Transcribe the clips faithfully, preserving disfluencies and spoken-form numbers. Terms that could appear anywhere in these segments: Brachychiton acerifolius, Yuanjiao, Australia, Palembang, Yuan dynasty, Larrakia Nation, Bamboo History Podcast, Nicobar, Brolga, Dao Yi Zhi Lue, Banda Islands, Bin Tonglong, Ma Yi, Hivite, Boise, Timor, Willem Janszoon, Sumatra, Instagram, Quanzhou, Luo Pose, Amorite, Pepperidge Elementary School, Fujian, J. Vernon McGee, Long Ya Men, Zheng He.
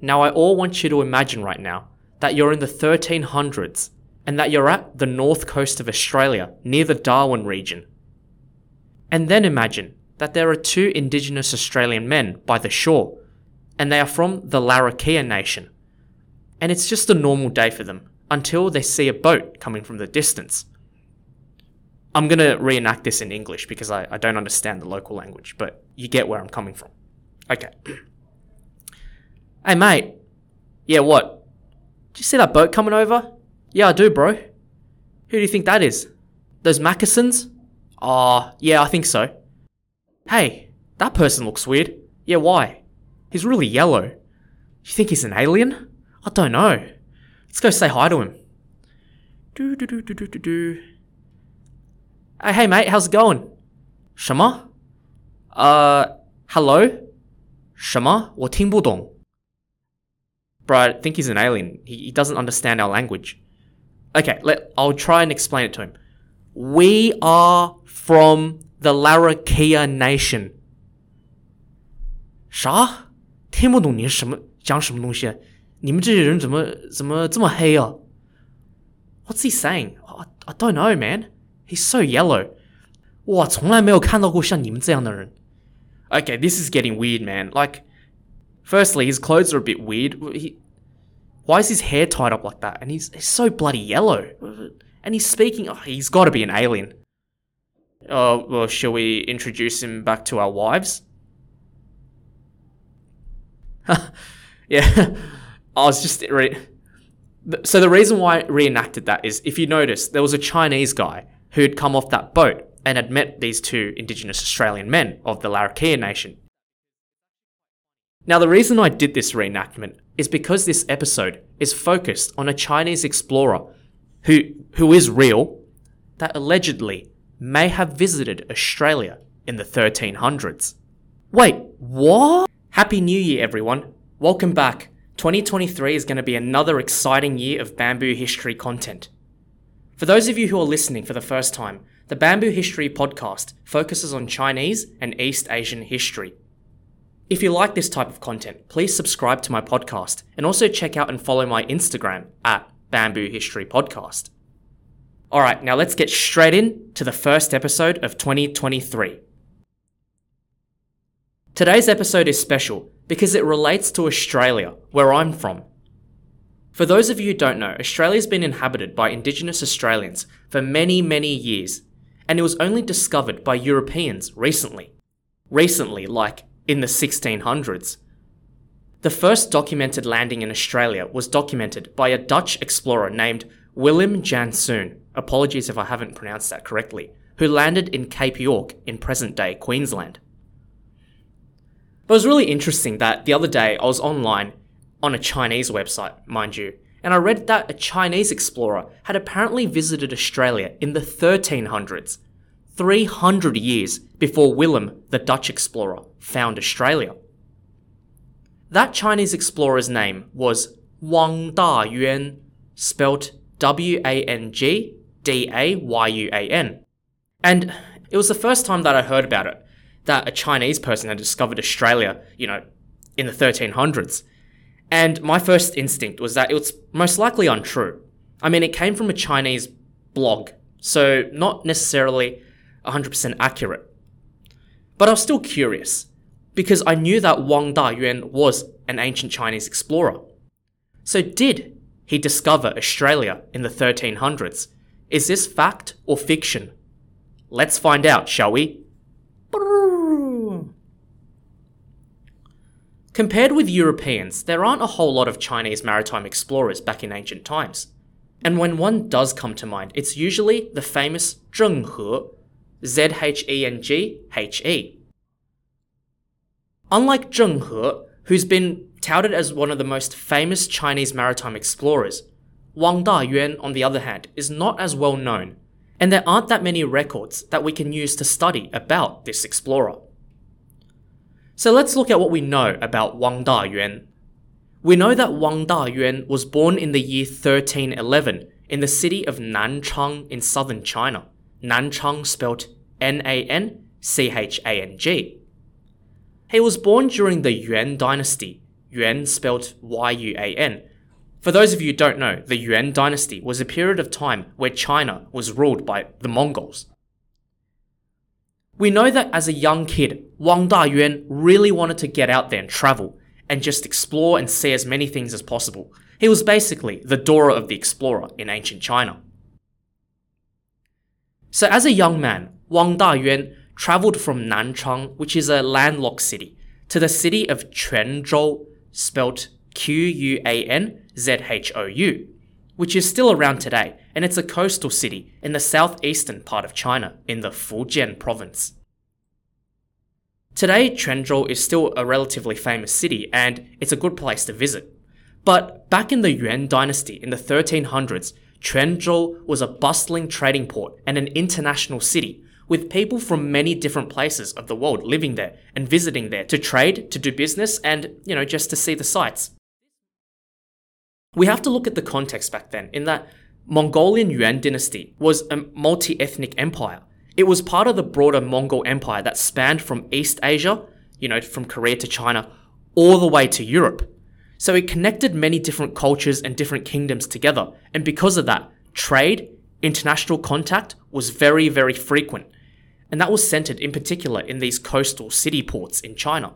Now I all want you to imagine right now that you're in the thirteen hundreds and that you're at the north coast of Australia near the Darwin region. And then imagine that there are two indigenous Australian men by the shore and they are from the Larrakia Nation. And it's just a normal day for them until they see a boat coming from the distance. I'm going to reenact this in English because I, I don't understand the local language, but you get where I'm coming from. Okay. Hey, mate. Yeah, what? Did you see that boat coming over? Yeah, I do, bro. Who do you think that is? Those Makassans? Ah, uh, yeah, I think so. Hey, that person looks weird. Yeah, why? He's really yellow. Do you think he's an alien? I don't know. Let's go say hi to him. Do do do do do do do. Hey, hey, mate, how's it going? Shema? Uh, hello? Shema? Wo ting bu dong. Bro, I think he's an alien. He, he doesn't understand our language. Okay, let, I'll try and explain it to him. We are from the Larrakia Nation. 啥? 听不懂你是什么讲什么东西? 你们这些人怎么怎么这么黑啊? What's he saying? I, I don't know, man. He's so yellow. 哇,从来没有看到过像你们这样的人. Okay, this is getting weird, man. Like, firstly, his clothes are a bit weird. He, why is his hair tied up like that? And he's, he's so bloody yellow. And he's speaking... Oh, he's got to be an alien. Oh, uh, well, shall we introduce him back to our wives? Yeah, I was just... Re- so the reason why I reenacted that is, if you notice, there was a Chinese guy who had come off that boat and had met these two indigenous Australian men of the Larrakia Nation. Now, the reason I did this reenactment is because this episode is focused on a Chinese explorer who who is real, that allegedly may have visited Australia in the thirteen hundreds. Wait, what? Happy New Year, everyone. Welcome back. twenty twenty-three is going to be another exciting year of Bamboo History content. For those of you who are listening for the first time, the Bamboo History podcast focuses on Chinese and East Asian history. If you like this type of content, please subscribe to my podcast and also check out and follow my Instagram at Bamboo History Podcast. Alright, now let's get straight in to the first episode of twenty twenty-three. Today's episode is special because it relates to Australia, where I'm from. For those of you who don't know, Australia's been inhabited by Indigenous Australians for many, many years, and it was only discovered by Europeans recently. Recently, like in the sixteen hundreds. The first documented landing in Australia was documented by a Dutch explorer named Willem Janszoon, apologies if I haven't pronounced that correctly, who landed in Cape York in present-day Queensland. It was really interesting that the other day I was online on a Chinese website, mind you, and I read that a Chinese explorer had apparently visited Australia in the thirteen hundreds, three hundred years before Willem, the Dutch explorer, found Australia. That Chinese explorer's name was Wang Dayuan, spelt W A N G D A Y U A N. And it was the first time that I heard about it, that a Chinese person had discovered Australia, you know, in the thirteen hundreds. And my first instinct was that it was most likely untrue. I mean, it came from a Chinese blog, so not necessarily one hundred percent accurate. But I was still curious, because I knew that Wang Dayuan was an ancient Chinese explorer. So did he discover Australia in the thirteen hundreds? Is this fact or fiction? Let's find out, shall we? Compared with Europeans, there aren't a whole lot of Chinese maritime explorers back in ancient times. And when one does come to mind, it's usually the famous Zheng He, Z H E N G H E. Unlike Zheng He, who's been touted as one of the most famous Chinese maritime explorers, Wang Dayuan, on the other hand, is not as well known, and there aren't that many records that we can use to study about this explorer. So let's look at what we know about Wang Dayuan. We know that Wang Dayuan was born in the year thirteen eleven in the city of Nanchang in southern China. Nanchang spelt N A N C H A N G. He was born during the Yuan dynasty Yuan spelled Y U A N. For those of you who don't know, the Yuan dynasty was a period of time where China was ruled by the Mongols. We know that as a young kid, Wang Dayuan really wanted to get out there and travel, and just explore and see as many things as possible. He was basically the Dora of the explorer in ancient China. So as a young man, Wang Dayuan travelled from Nanchang, which is a landlocked city, to the city of Quanzhou, spelt Q U A N Z H O U, which is still around today, and it's a coastal city in the southeastern part of China, in the Fujian province. Today, Quanzhou is still a relatively famous city, and it's a good place to visit. But back in the Yuan dynasty in the thirteen hundreds, Quanzhou was a bustling trading port and an international city, with people from many different places of the world living there and visiting there to trade, to do business, and, you know, just to see the sights. We have to look at the context back then, in that Mongolian Yuan dynasty was a multi-ethnic empire. It was part of the broader Mongol Empire that spanned from East Asia, you know, from Korea to China, all the way to Europe. So it connected many different cultures and different kingdoms together, and because of that, trade, international contact was very, very frequent, and that was centered in particular in these coastal city ports in China.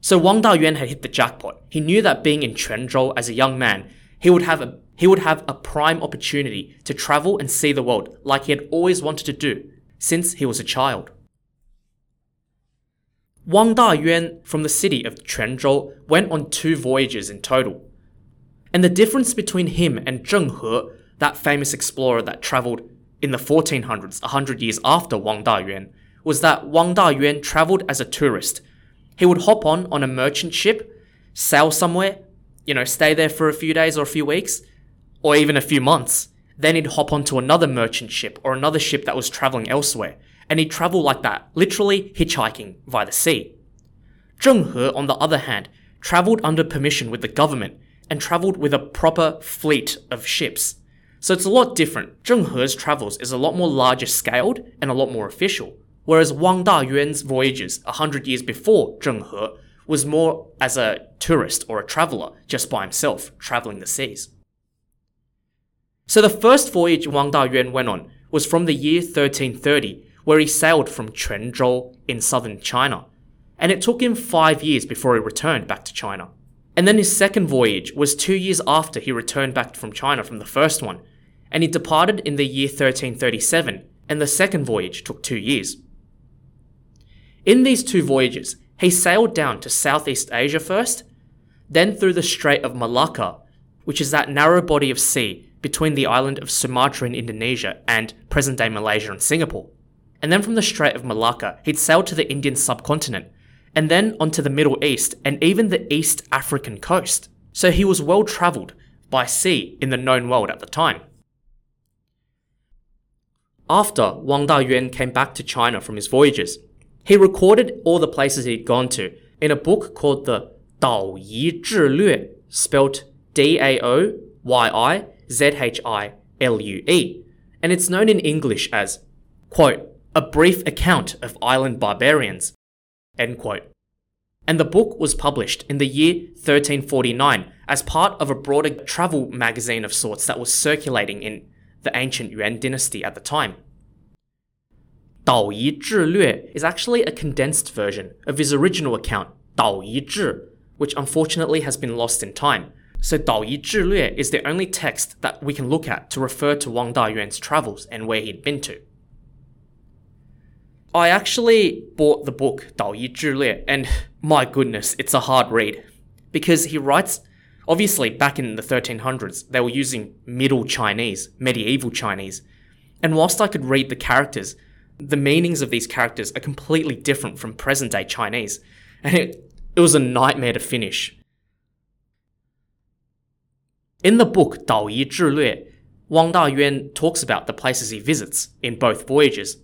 So Wang Dayuan had hit the jackpot. He knew that being in Quanzhou as a young man, he would have a He would have a prime opportunity to travel and see the world like he had always wanted to do since he was a child. Wang Dayuan from the city of Quanzhou went on two voyages in total. And the difference between him and Zheng He, that famous explorer that travelled in the fourteen hundreds, one hundred years after Wang Dayuan, was that Wang Dayuan travelled as a tourist. He would hop on on a merchant ship, sail somewhere, you know, stay there for a few days or a few weeks, or even a few months. Then he'd hop onto another merchant ship or another ship that was travelling elsewhere, and he'd travel like that, literally hitchhiking via the sea. Zheng He, on the other hand, travelled under permission with the government and travelled with a proper fleet of ships. So it's a lot different. Zheng He's travels is a lot more larger scaled and a lot more official, whereas Wang Dayuan's voyages one hundred years before Zheng He was more as a tourist or a traveller, just by himself, travelling the seas. So the first voyage Wang Dayuan went on was from the year thirteen thirty, where he sailed from Quanzhou in southern China, and it took him five years before he returned back to China. And then his second voyage was two years after he returned back from China from the first one, and he departed in the year thirteen thirty-seven, and the second voyage took two years. In these two voyages, he sailed down to Southeast Asia first, then through the Strait of Malacca, which is that narrow body of sea between the island of Sumatra in Indonesia and present-day Malaysia and Singapore. And then from the Strait of Malacca, he'd sailed to the Indian subcontinent, and then onto the Middle East and even the East African coast. So he was well travelled by sea in the known world at the time. After Wang Dayuan came back to China from his voyages, he recorded all the places he'd gone to in a book called the Dao Yi Zhi Lue, spelt D A O Y I Z H I L U E, and it's known in English as, quote, a brief account of island barbarians, end quote. And the book was published in the year thirteen forty-nine as part of a broader travel magazine of sorts that was circulating in the ancient Yuan dynasty at the time. Dao Yi Zhi Lue is actually a condensed version of his original account, Dao Yi Zhi, which unfortunately has been lost in time. So Dao Yi Zhi Lue is the only text that we can look at to refer to Wang Dayuan's travels and where he'd been to. I actually bought the book Dao Yi Zhi Lue, and my goodness, it's a hard read, because he writes, obviously back in the thirteen hundreds, they were using Middle Chinese, medieval Chinese, and whilst I could read the characters, the meanings of these characters are completely different from present-day Chinese, and it, it was a nightmare to finish. In the book Dao Yi Zhi Lue, Wang Dayuan talks about the places he visits in both voyages,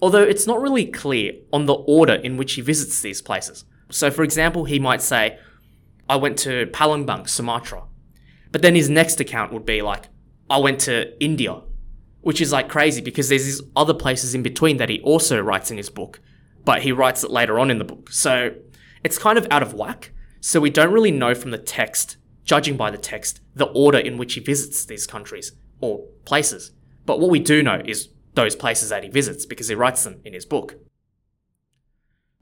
although it's not really clear on the order in which he visits these places. So for example, he might say, I went to Palembang, Sumatra, but then his next account would be like, I went to India, which is like crazy because there's these other places in between that he also writes in his book, but he writes it later on in the book. So it's kind of out of whack. So we don't really know from the text, judging by the text, the order in which he visits these countries or places. But what we do know is those places that he visits, because he writes them in his book.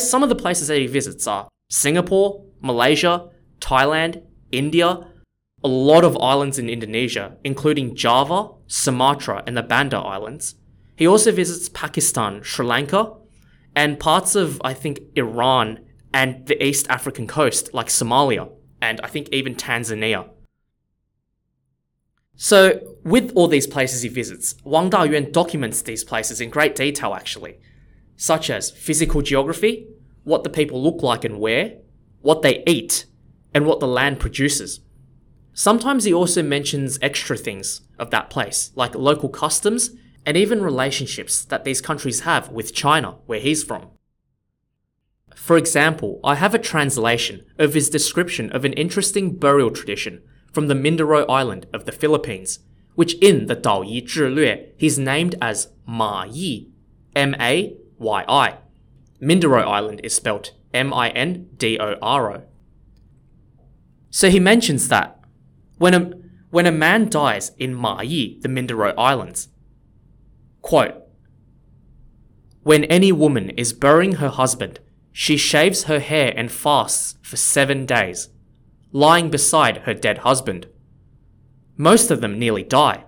Some of the places that he visits are Singapore, Malaysia, Thailand, India, a lot of islands in Indonesia, including Java, Sumatra, and the Banda Islands. He also visits Pakistan, Sri Lanka, and parts of, I think, Iran and the East African coast, like Somalia, and I think even Tanzania. So, with all these places he visits, Wang Dayuan documents these places in great detail, actually, such as physical geography, what the people look like and where, what they eat, and what the land produces. Sometimes he also mentions extra things of that place, like local customs and even relationships that these countries have with China, where he's from. For example, I have a translation of his description of an interesting burial tradition from the Mindoro Island of the Philippines, which in the Dao Yi Zhi Lue he's named as Ma Yi, M A Y I. Mindoro Island is spelt M I N D O R O. So he mentions that when a, when a man dies in Ma Yi, the Mindoro Islands, quote, when any woman is burying her husband, she shaves her hair and fasts for seven days, lying beside her dead husband. Most of them nearly die.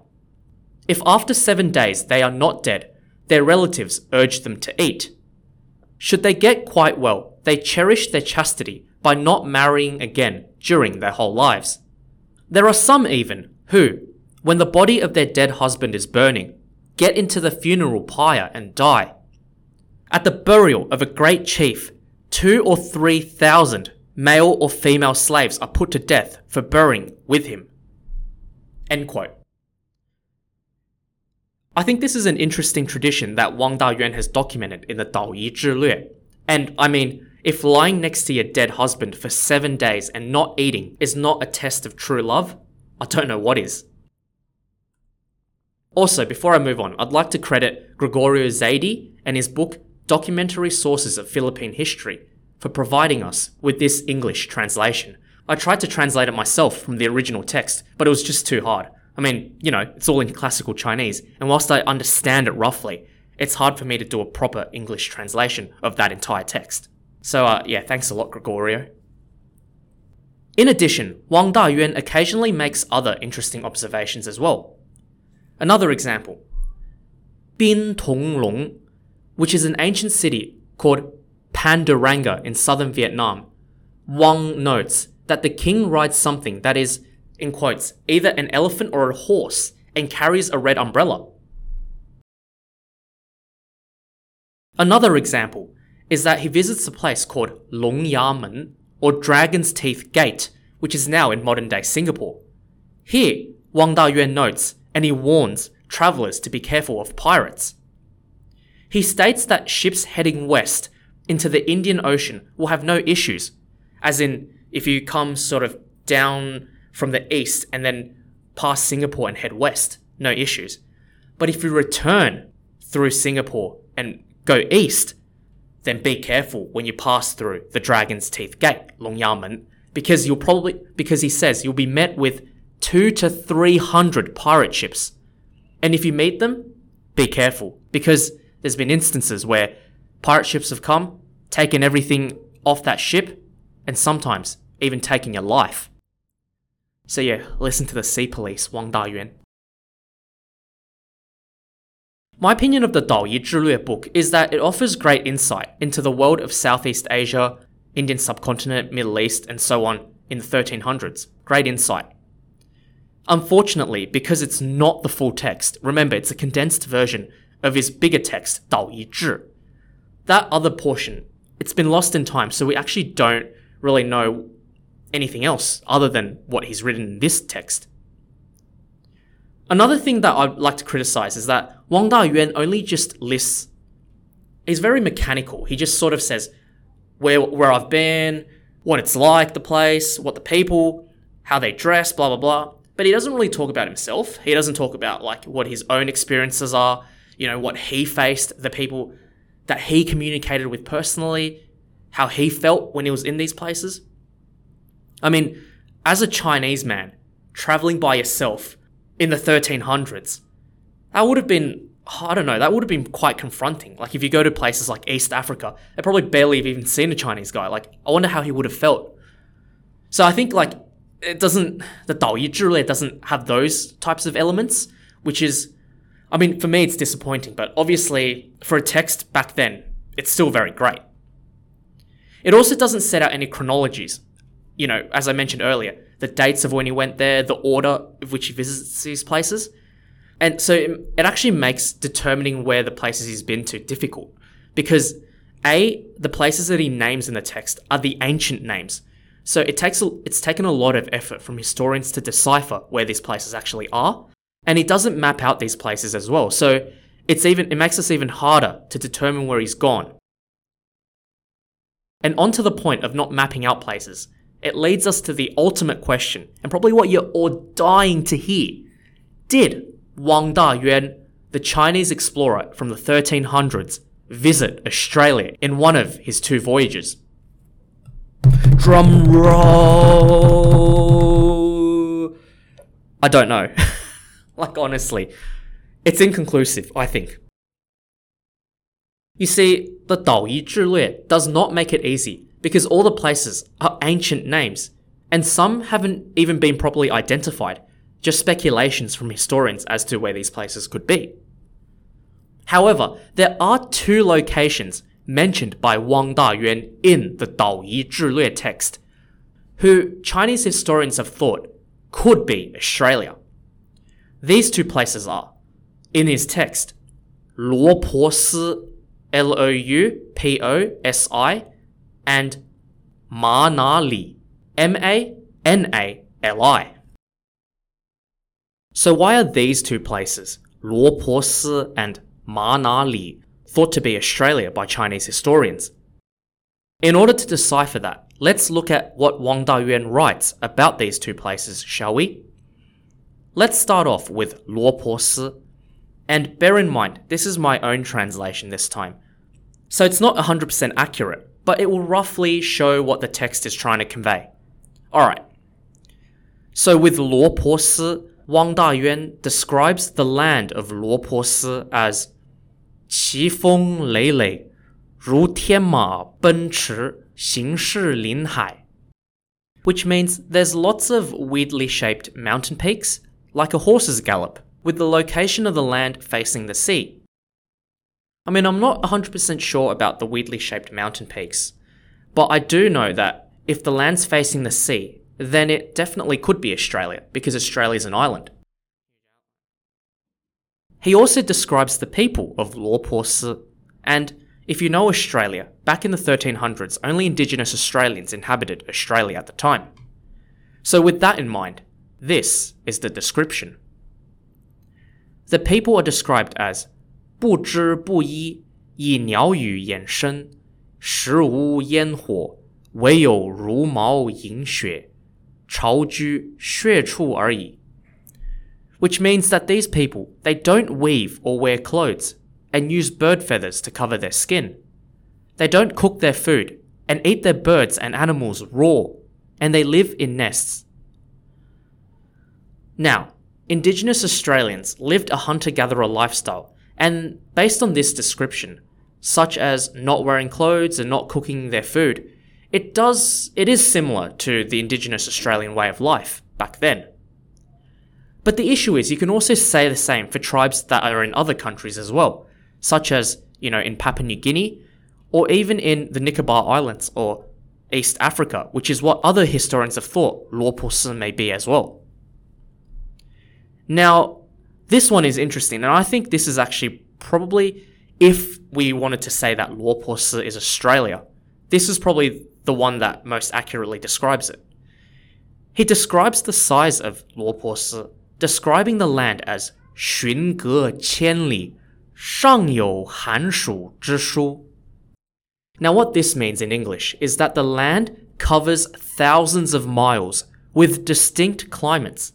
If after seven days they are not dead, their relatives urge them to eat. Should they get quite well, they cherish their chastity by not marrying again during their whole lives. There are some even who, when the body of their dead husband is burning, get into the funeral pyre and die. At the burial of a great chief, two or three thousand male or female slaves are put to death for burying with him. End quote. I think this is an interesting tradition that Wang Dayuan has documented in the Dao Yi Zhi Lue. And I mean, if lying next to your dead husband for seven days and not eating is not a test of true love, I don't know what is. Also, before I move on, I'd like to credit Gregorio Zaidi and his book Documentary Sources of Philippine History for providing us with this English translation. I tried to translate it myself from the original text, but it was just too hard. I mean, you know, it's all in classical Chinese, and whilst I understand it roughly, it's hard for me to do a proper English translation of that entire text. So uh, yeah, thanks a lot, Gregorio. In addition, Wang Dayuan occasionally makes other interesting observations as well. Another example, Bin Tonglong, which is an ancient city called Panduranga in southern Vietnam. Wang notes that the king rides something that is, in quotes, either an elephant or a horse and carries a red umbrella. Another example is that he visits a place called Long Ya Men, or Dragon's Teeth Gate, which is now in modern-day Singapore. Here, Wang Dayuan notes, and he warns travellers to be careful of pirates. He states that ships heading west into the Indian Ocean will have no issues, as in if you come sort of down from the east and then past Singapore and head west, no issues. But if you return through Singapore and go east, then be careful when you pass through the Dragon's Teeth Gate, Long Ya Men, because you'll probably because he says you'll be met with two to three hundred pirate ships. And if you meet them, be careful, because there's been instances where pirate ships have come, taken everything off that ship, and sometimes even taking your life. So yeah, listen to the sea police, Wang Dayuan. My opinion of the Dao Yi Zhi Lue book is that it offers great insight into the world of Southeast Asia, Indian subcontinent, Middle East, and so on in the thirteen hundreds. Great insight. Unfortunately, because it's not the full text, remember it's a condensed version of his bigger text, Dao Yi Zhi. That other portion, it's been lost in time, so we actually don't really know anything else other than what he's written in this text. Another thing that I'd like to criticize is that Wang Dayuan only just lists. He's very mechanical. He just sort of says where where I've been, what it's like, the place, what the people, how they dress, blah, blah, blah. But he doesn't really talk about himself. He doesn't talk about like what his own experiences are, you know, what he faced, the people that he communicated with personally, how he felt when he was in these places. I mean, as a Chinese man, traveling by yourself in the thirteen hundreds, that would have been, I don't know, that would have been quite confronting. Like, if you go to places like East Africa, I probably barely have even seen a Chinese guy. Like, I wonder how he would have felt. So I think, like, it doesn't, the Dao Yi Zhi Lue doesn't have those types of elements, which is, I mean, for me, it's disappointing, but obviously, for a text back then, it's still very great. It also doesn't set out any chronologies. You know, as I mentioned earlier, the dates of when he went there, the order of which he visits these places. And so it actually makes determining where the places he's been to difficult, because A, the places that he names in the text are the ancient names. So it takes it's taken a lot of effort from historians to decipher where these places actually are. And he doesn't map out these places as well. So it's even it makes us even harder to determine where he's gone. And onto the point of not mapping out places, it leads us to the ultimate question, and probably what you're all dying to hear. Did Wang Dayuan, the Chinese explorer from the thirteen hundreds, visit Australia in one of his two voyages? Drum roll! I don't know. Like, honestly, it's inconclusive, I think. You see, the Dao Yi Zhi Lue does not make it easy, because all the places are ancient names, and some haven't even been properly identified, just speculations from historians as to where these places could be. However, there are two locations mentioned by Wang Dayuan in the Dao Yi Zhi Lue text, who Chinese historians have thought could be Australia. These two places are, in his text, Luo Pose, L O U P O S I, and Ma Nali, M A N A L I. So why are these two places, Luo Pose and Ma Nali, thought to be Australia by Chinese historians? In order to decipher that, let's look at what Wang Dayuan writes about these two places, shall we? Let's start off with Luo Pose, and bear in mind, this is my own translation this time, so it's not one hundred percent accurate, but it will roughly show what the text is trying to convey. Alright, so with Luo Pose, Wang Dayuan describes the land of Luo Pose as qi feng lei lei, ru tian ma ben chi, xing shi lin hai, which means there's lots of weirdly shaped mountain peaks, like a horse's gallop, with the location of the land facing the sea. I mean, I'm not one hundred percent sure about the weirdly shaped mountain peaks, but I do know that if the land's facing the sea, then it definitely could be Australia, because Australia's an island. He also describes the people of Luo Pose, and if you know Australia, back in the thirteen hundreds, only Indigenous Australians inhabited Australia at the time. So with that in mind, this is the description. The people are described as 不知不依, 以鸟语衍生, 食无烟火, 唯有茹毛饮血, 巢居, 穴处而已, which means that these people, they don't weave or wear clothes and use bird feathers to cover their skin. They don't cook their food and eat their birds and animals raw, and they live in nests. Now, Indigenous Australians lived a hunter-gatherer lifestyle, and based on this description, such as not wearing clothes and not cooking their food, it does it is similar to the Indigenous Australian way of life back then. But the issue is you can also say the same for tribes that are in other countries as well, such as, you know, in Papua New Guinea, or even in the Nicobar Islands or East Africa, which is what other historians have thought Luo Pose may be as well. Now, this one is interesting, and I think this is actually probably, if we wanted to say that Luo Pose is Australia, this is probably the one that most accurately describes it. He describes the size of Luo Pose, describing the land as 巡隔千里,尚有寒暑之殊. Now, what this means in English is that the land covers thousands of miles with distinct climates.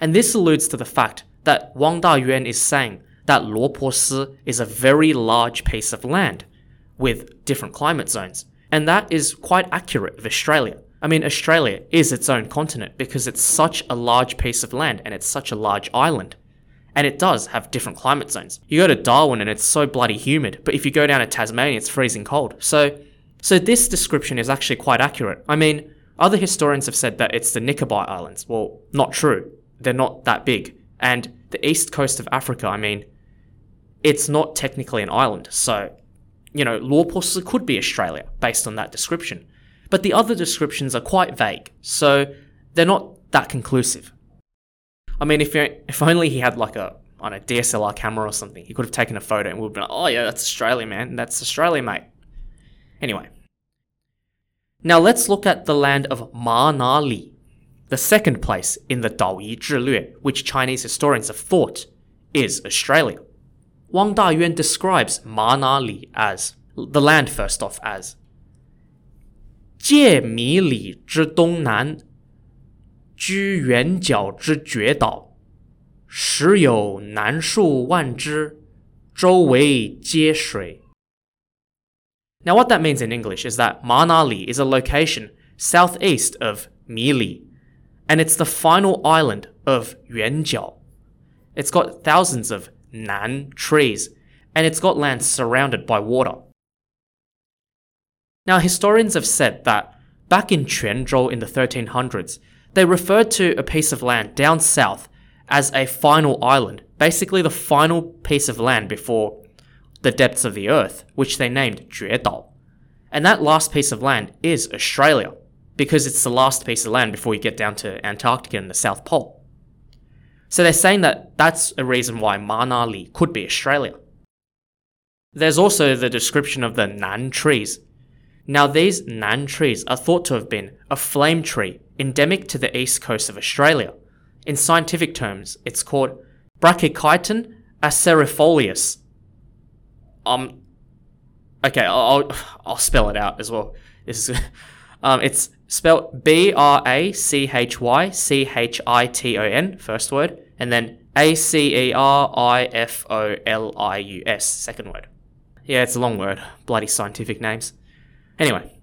And this alludes to the fact that Wang Dayuan is saying that Luo Pose is a very large piece of land with different climate zones, and that is quite accurate of Australia, I mean, Australia is its own continent because it's such a large piece of land and it's such a large island. And it does have different climate zones. You go to Darwin and it's so bloody humid, but if you go down to Tasmania, it's freezing cold. So, so this description is actually quite accurate. I mean, other historians have said that it's the Nicobar Islands. Well, not true. They're not that big. And the east coast of Africa, I mean, it's not technically an island. So, you know, Luo Pose could be Australia based on that description. But the other descriptions are quite vague, so they're not that conclusive. I mean, if you, if only he had like a on a D S L R camera or something, he could have taken a photo and we would have been like, oh yeah, that's Australia, man. That's Australia, mate. Anyway. Now let's look at the land of Ma Nali, the second place in the Dao Yi Zhi Lue, which Chinese historians have thought is Australia. Wang Dayuan describes Ma Nali as, the land first off, as Jie Mi Li Zhi Dong Nan, Ju Yuanjiao Zhi Jue Dao, Shi You Nan Shu Wan Zhi, Zhou Wei Jie Shui. Now what that means in English is that Ma Nali is a location southeast of Mi Li, and it's the final island of Yuanjiao. It's got thousands of nan trees, and it's got land surrounded by water. Now historians have said that back in Quanzhou in the thirteen hundreds, they referred to a piece of land down south as a final island, basically the final piece of land before the depths of the earth, which they named Juedao. And that last piece of land is Australia, because it's the last piece of land before you get down to Antarctica and the South Pole. So they're saying that that's a reason why Ma Nali could be Australia. There's also the description of the Nan trees. Now these Nan trees are thought to have been a flame tree endemic to the east coast of Australia. In scientific terms, it's called Brachychiton acerifolius. Um, okay, I'll I'll spell it out as well. This is, um, it's spelled B R A C H Y C H I T O N, first word, and then A C E R I F O L I U S, second word. Yeah, it's a long word. Bloody scientific names. Anyway,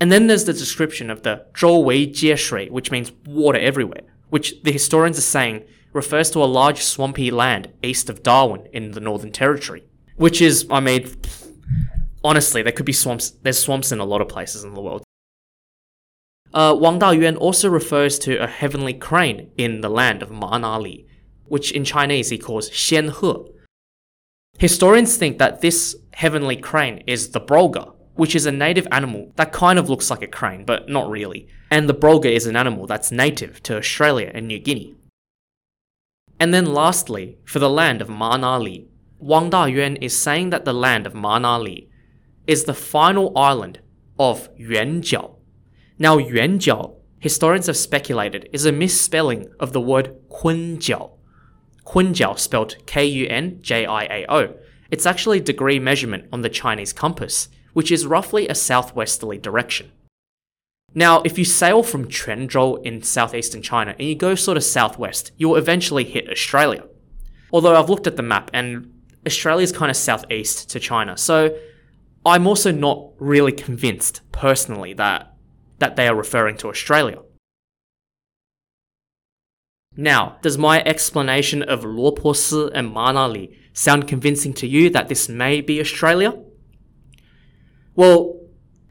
and then there's the description of the Zhou Wei Jie Shui, which means water everywhere, which the historians are saying refers to a large swampy land east of Darwin in the Northern Territory. Which is, I mean, honestly, there could be swamps. There's swamps in a lot of places in the world. Uh, Wang Dayuan also refers to a heavenly crane in the land of Ma Nali, which in Chinese he calls Xianhe. Historians think that this heavenly crane is the Brolga, which is a native animal that kind of looks like a crane, but not really. And the Brolga is an animal that's native to Australia and New Guinea. And then lastly, for the land of Ma Nali, Wang Dayuan is saying that the land of Ma Nali is the final island of Yuanjiao. Now Yuanjiao, historians have speculated, is a misspelling of the word Kunjiao. Kunjiao spelled K U N J I A O. It's actually degree measurement on the Chinese compass, which is roughly a southwesterly direction. Now, if you sail from Quanzhou in southeastern China and you go sort of southwest, you'll eventually hit Australia. Although I've looked at the map and Australia's kind of southeast to China, so I'm also not really convinced personally that, that they are referring to Australia. Now, does my explanation of Luo Pose and Ma Nali sound convincing to you that this may be Australia? Well,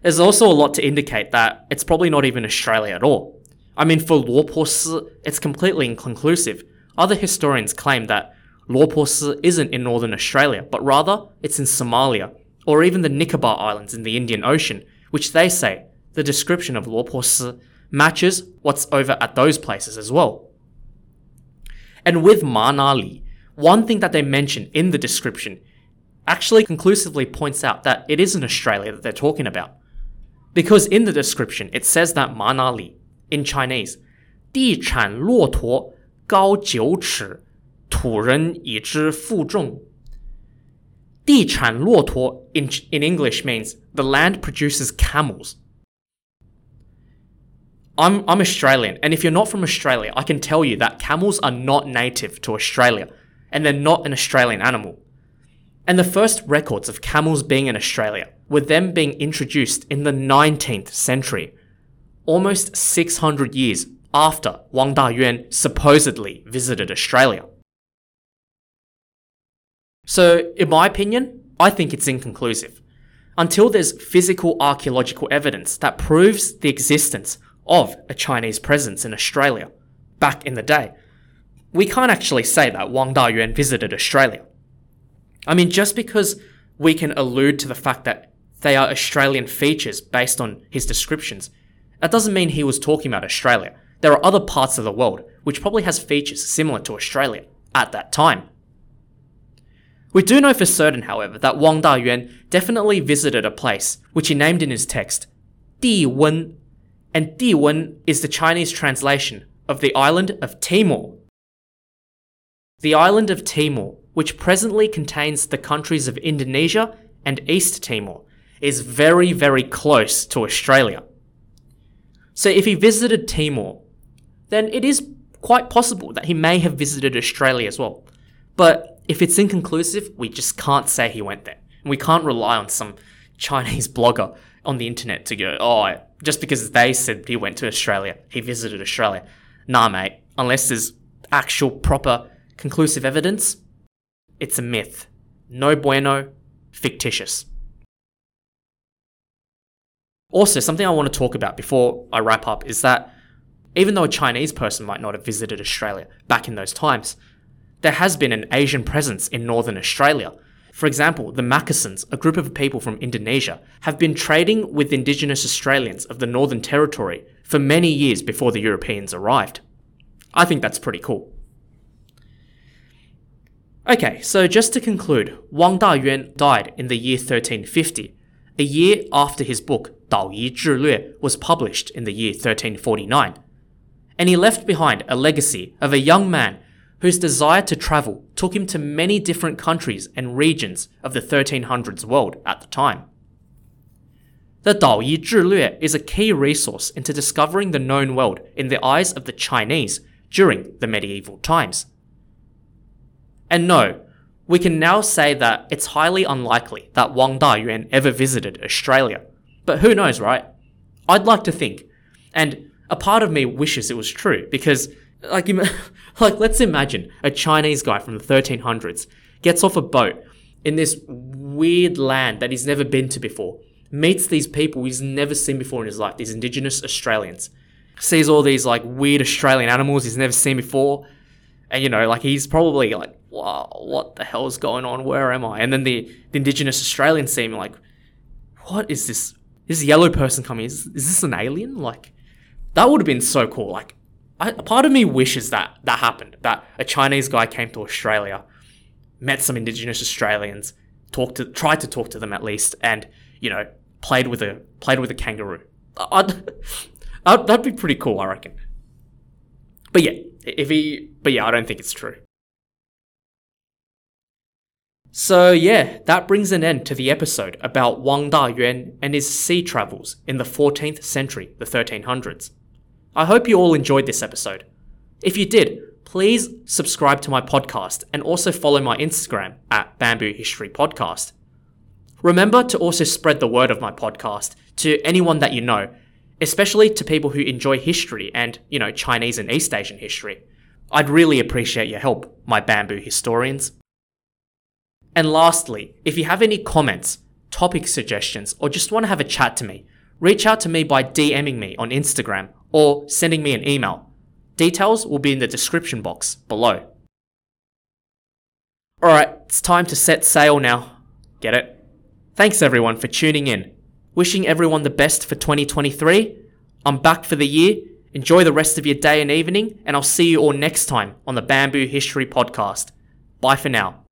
there's also a lot to indicate that it's probably not even Australia at all. I mean, for Luo Pose, it's completely inconclusive. Other historians claim that Luo Pose isn't in northern Australia, but rather it's in Somalia, or even the Nicobar Islands in the Indian Ocean, which they say the description of Luo Pose matches what's over at those places as well. And with Ma Nali, one thing that they mention in the description actually conclusively points out that it isn't Australia that they're talking about. Because in the description, it says that Ma Nali, in Chinese, 地产骆驼高九尺 土人以之负重. 地产骆驼 in, in English means the land produces camels. I'm, I'm Australian, and if you're not from Australia, I can tell you that camels are not native to Australia, and they're not an Australian animal. And the first records of camels being in Australia were them being introduced in the nineteenth century. almost six hundred years after Wang Dayuan supposedly visited Australia. So, in my opinion, I think it's inconclusive. Until there's physical archaeological evidence that proves the existence of a Chinese presence in Australia back in the day, we can't actually say that Wang Dayuan visited Australia. I mean, just because we can allude to the fact that they are Australian features based on his descriptions, that doesn't mean he was talking about Australia. There are other parts of the world which probably has features similar to Australia at that time. We do know for certain, however, that Wang Dayuan definitely visited a place which he named in his text Di Wen, and Di Wen is the Chinese translation of the island of Timor. The island of Timor, which presently contains the countries of Indonesia and East Timor, is very, very close to Australia. So if he visited Timor, then it is quite possible that he may have visited Australia as well. But if it's inconclusive, we just can't say he went there. And we can't rely on some Chinese blogger on the internet to go, oh, just because they said he went to Australia, he visited Australia. Nah, mate, unless there's actual proper conclusive evidence, it's a myth. No bueno, fictitious. Also, something I want to talk about before I wrap up is that even though a Chinese person might not have visited Australia back in those times, there has been an Asian presence in northern Australia. For example, the Makassans, a group of people from Indonesia, have been trading with indigenous Australians of the Northern Territory for many years before the Europeans arrived. I think that's pretty cool. Okay, so just to conclude, Wang Dayuan died in the year thirteen fifty, a year after his book Dao Yi Zhi Lue was published in the year thirteen forty-nine, and he left behind a legacy of a young man whose desire to travel took him to many different countries and regions of the thirteen hundreds world at the time. The Dao Yi Zhi Lue is a key resource into discovering the known world in the eyes of the Chinese during the medieval times. And no, we can now say that it's highly unlikely that Wang Dayuan ever visited Australia. But who knows, right? I'd like to think. And a part of me wishes it was true because, like, like let's imagine a Chinese guy from the thirteen hundreds gets off a boat in this weird land that he's never been to before, meets these people he's never seen before in his life, these indigenous Australians, sees all these, like, weird Australian animals he's never seen before, and, you know, like, he's probably like, wow, what the hell's going on? Where am I? And then the, the indigenous Australians seem like, what is this? This yellow person coming, is, is this an alien? Like, that would have been so cool. Like, I, a part of me wishes that that happened, that a Chinese guy came to Australia, met some indigenous Australians, talked to, tried to talk to them at least, and, you know, played with a played with a kangaroo. I'd, I'd, that'd be pretty cool, I reckon. But yeah, if he, but yeah, I don't think it's true. So yeah, that brings an end to the episode about Wang Dayuan and his sea travels in the fourteenth century, the thirteen hundreds. I hope you all enjoyed this episode. If you did, please subscribe to my podcast and also follow my Instagram at Bamboo History Podcast. Remember to also spread the word of my podcast to anyone that you know, especially to people who enjoy history and, you know, Chinese and East Asian history. I'd really appreciate your help, my bamboo historians. And lastly, if you have any comments, topic suggestions, or just want to have a chat to me, reach out to me by DMing me on Instagram or sending me an email. Details will be in the description box below. Alright, it's time to set sail now. Get it? Thanks everyone for tuning in. Wishing everyone the best for twenty twenty-three. I'm back for the year. Enjoy the rest of your day and evening, and I'll see you all next time on the Bamboo History Podcast. Bye for now.